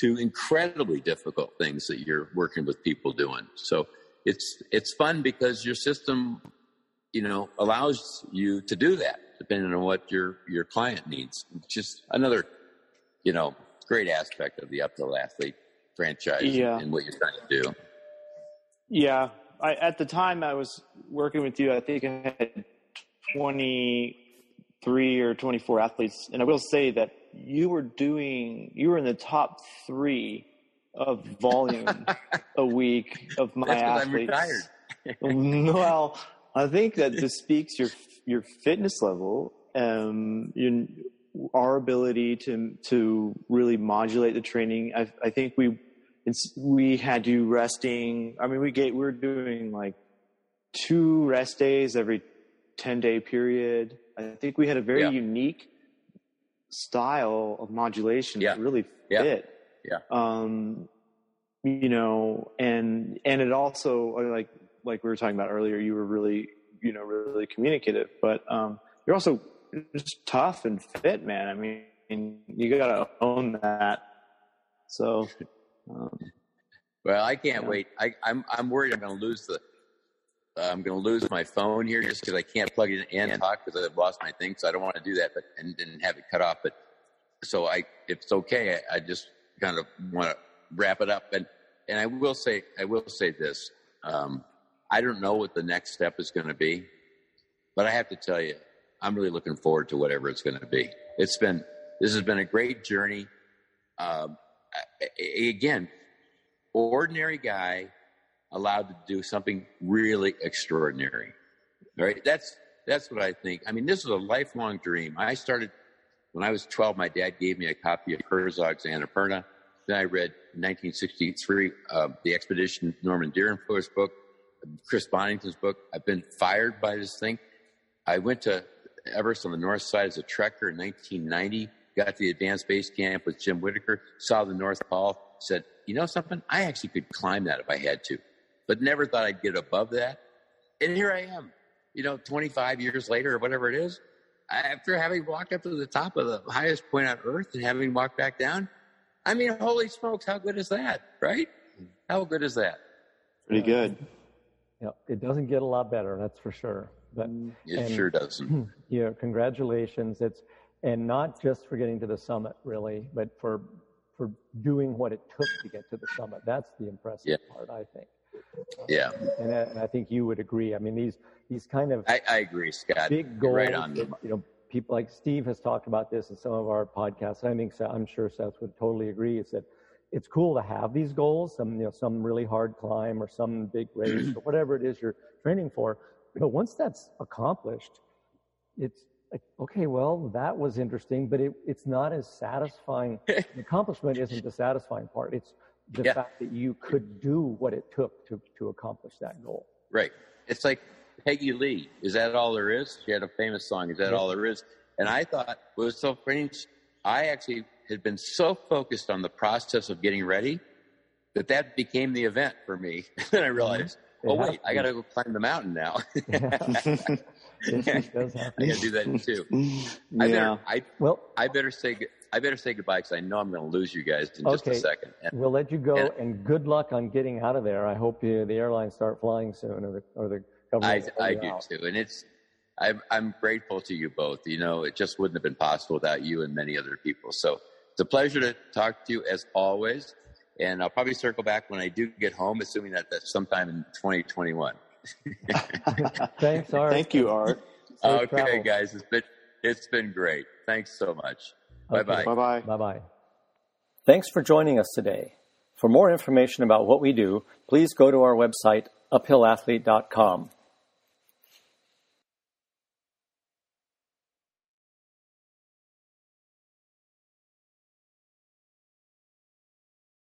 to incredibly difficult things that you're working with people doing. So it's fun because your system you know, allows you to do that, depending on what your client needs. Just another, you know, great aspect of the Uphill Athlete franchise and what you're trying to do. Yeah. At the time I was working with you, I think I had 23 or 24 athletes. And I will say that you were in the top 3 of volume a week of my athletes. That's 'cause I'm retired. Well, I think that this speaks your fitness level, our ability to really modulate the training. I think we had to resting. I mean, we were doing like 2 rest days every 10-day period. I think we had a very unique style of modulation that really fit. Yeah. You know, and it also, like we were talking about earlier, you were really, you know, really communicative, but you're also just tough and fit, man. I mean, you gotta own that. So well, I can't wait. I'm worried I'm gonna lose my phone here just because I can't plug it in and talk because I've lost my thing, so I don't want to do that, but and have it cut off. But so if it's okay, I just kind of want to wrap it up. And I will say this. I don't know what the next step is going to be, but I have to tell you, I'm really looking forward to whatever it's going to be. This has been a great journey. Again, ordinary guy allowed to do something really extraordinary, right? That's what I think. I mean, this is a lifelong dream. I started when I was 12. My dad gave me a copy of Herzog's Annapurna. Then I read 1963, the Expedition, Norman Deerenfurth's book, Chris Bonington's book. I've been fired by this thing. I went to Everest on the north side as a trekker in 1990, got to the advanced base camp with Jim Whitaker, saw the North Col, said, you know something? I actually could climb that if I had to, but never thought I'd get above that. And here I am, you know, 25 years later or whatever it is, after having walked up to the top of the highest point on earth and having walked back down. I mean, holy smokes, how good is that, right? How good is that? Pretty good. Yeah, it doesn't get a lot better, that's for sure. But, it sure doesn't. You know, congratulations. And not just for getting to the summit, really, but for doing what it took to get to the summit. That's the impressive part, I think. Yeah. And I think you would agree. I mean, these kind of I agree, Scott. Big goals. Right on. That, you know, people like Steve has talked about this in some of our podcasts. I think I'm sure Seth would totally agree. Is that it's cool to have these goals, some really hard climb or some big race or whatever it is you're training for. But once that's accomplished, it's like, okay, well, that was interesting, but it's not as satisfying. The accomplishment isn't the satisfying part. It's the fact that you could do what it took to accomplish that goal. Right. It's like Peggy Lee. Is that all there is? She had a famous song, Is That All There Is? And I thought it was so strange. I actually had been so focused on the process of getting ready that became the event for me. Then I realized, wait, I got to go climb the mountain now. I got to do that too. Yeah. I better say goodbye because I know I'm going to lose you guys in just a second. We'll let you go, and good luck on getting out of there. I hope the airlines start flying soon, or the government. I do too, and I'm grateful to you both. You know, it just wouldn't have been possible without you and many other people. So it's a pleasure to talk to you as always. And I'll probably circle back when I do get home, assuming that that's sometime in 2021. Thanks, Art. Thank you, Art. Okay, guys, it's been great. Thanks so much. Bye-bye. Bye-bye. Bye-bye. Thanks for joining us today. For more information about what we do, please go to our website, uphillathlete.com.